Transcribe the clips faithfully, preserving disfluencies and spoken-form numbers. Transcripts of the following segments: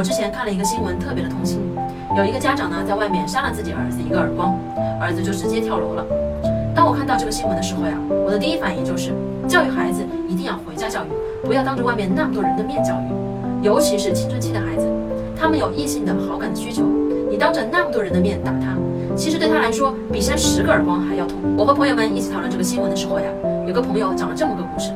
我之前看了一个新闻，特别的痛心。有一个家长呢，在外面扇了自己儿子一个耳光，儿子就直接跳楼了。当我看到这个新闻的时候呀，我的第一反应就是，教育孩子一定要回家教育，不要当着外面那么多人的面教育。尤其是青春期的孩子，他们有异性的好感的需求，你当着那么多人的面打他，其实对他来说比扇十个耳光还要痛。我和朋友们一起讨论这个新闻的时候呀，有个朋友讲了这么个故事。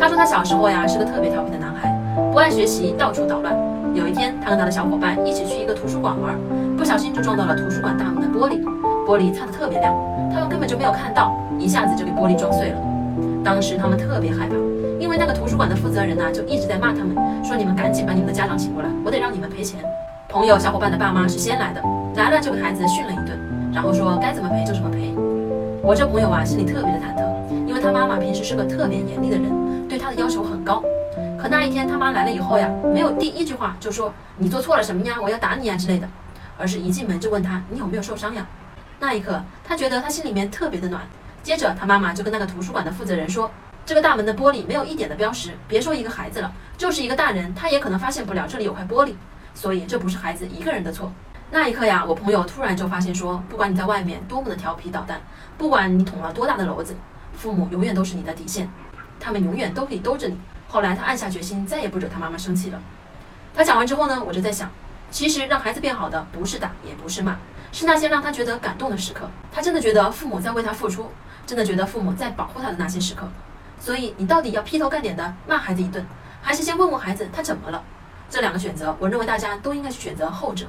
他说他小时候呀是个特别调皮的男孩，不爱学习，到处捣乱。有一天，他跟他的小伙伴一起去一个图书馆玩，不小心就撞到了图书馆大门的玻璃，玻璃擦得特别亮，他们根本就没有看到，一下子就给玻璃撞碎了。当时他们特别害怕，因为那个图书馆的负责人啊就一直在骂他们，说你们赶紧把你们的家长请过来，我得让你们赔钱。朋友小伙伴的爸妈是先来的，来了就给孩子训了一顿，然后说该怎么赔就怎么赔。我这朋友啊心里特别的忐忑，因为他妈妈平时是个特别严厉的人，对他的要求很高。可那一天他妈来了以后呀，没有第一句话就说你做错了什么呀，我要打你呀之类的，而是一进门就问他你有没有受伤呀。那一刻他觉得他心里面特别的暖。接着他妈妈就跟那个图书馆的负责人说，这个大门的玻璃没有一点的标识，别说一个孩子了，就是一个大人他也可能发现不了这里有块玻璃，所以这不是孩子一个人的错。那一刻呀，我朋友突然就发现说，不管你在外面多么的调皮捣蛋，不管你捅了多大的篓子，父母永远都是你的底线，他们永远都可以兜着你。后来他暗下决心，再也不惹他妈妈生气了。他讲完之后呢，我就在想，其实让孩子变好的不是打，也不是骂，是那些让他觉得感动的时刻。他真的觉得父母在为他付出，真的觉得父母在保护他的那些时刻。所以你到底要劈头盖脸的骂孩子一顿，还是先问问孩子他怎么了？这两个选择，我认为大家都应该去选择后者。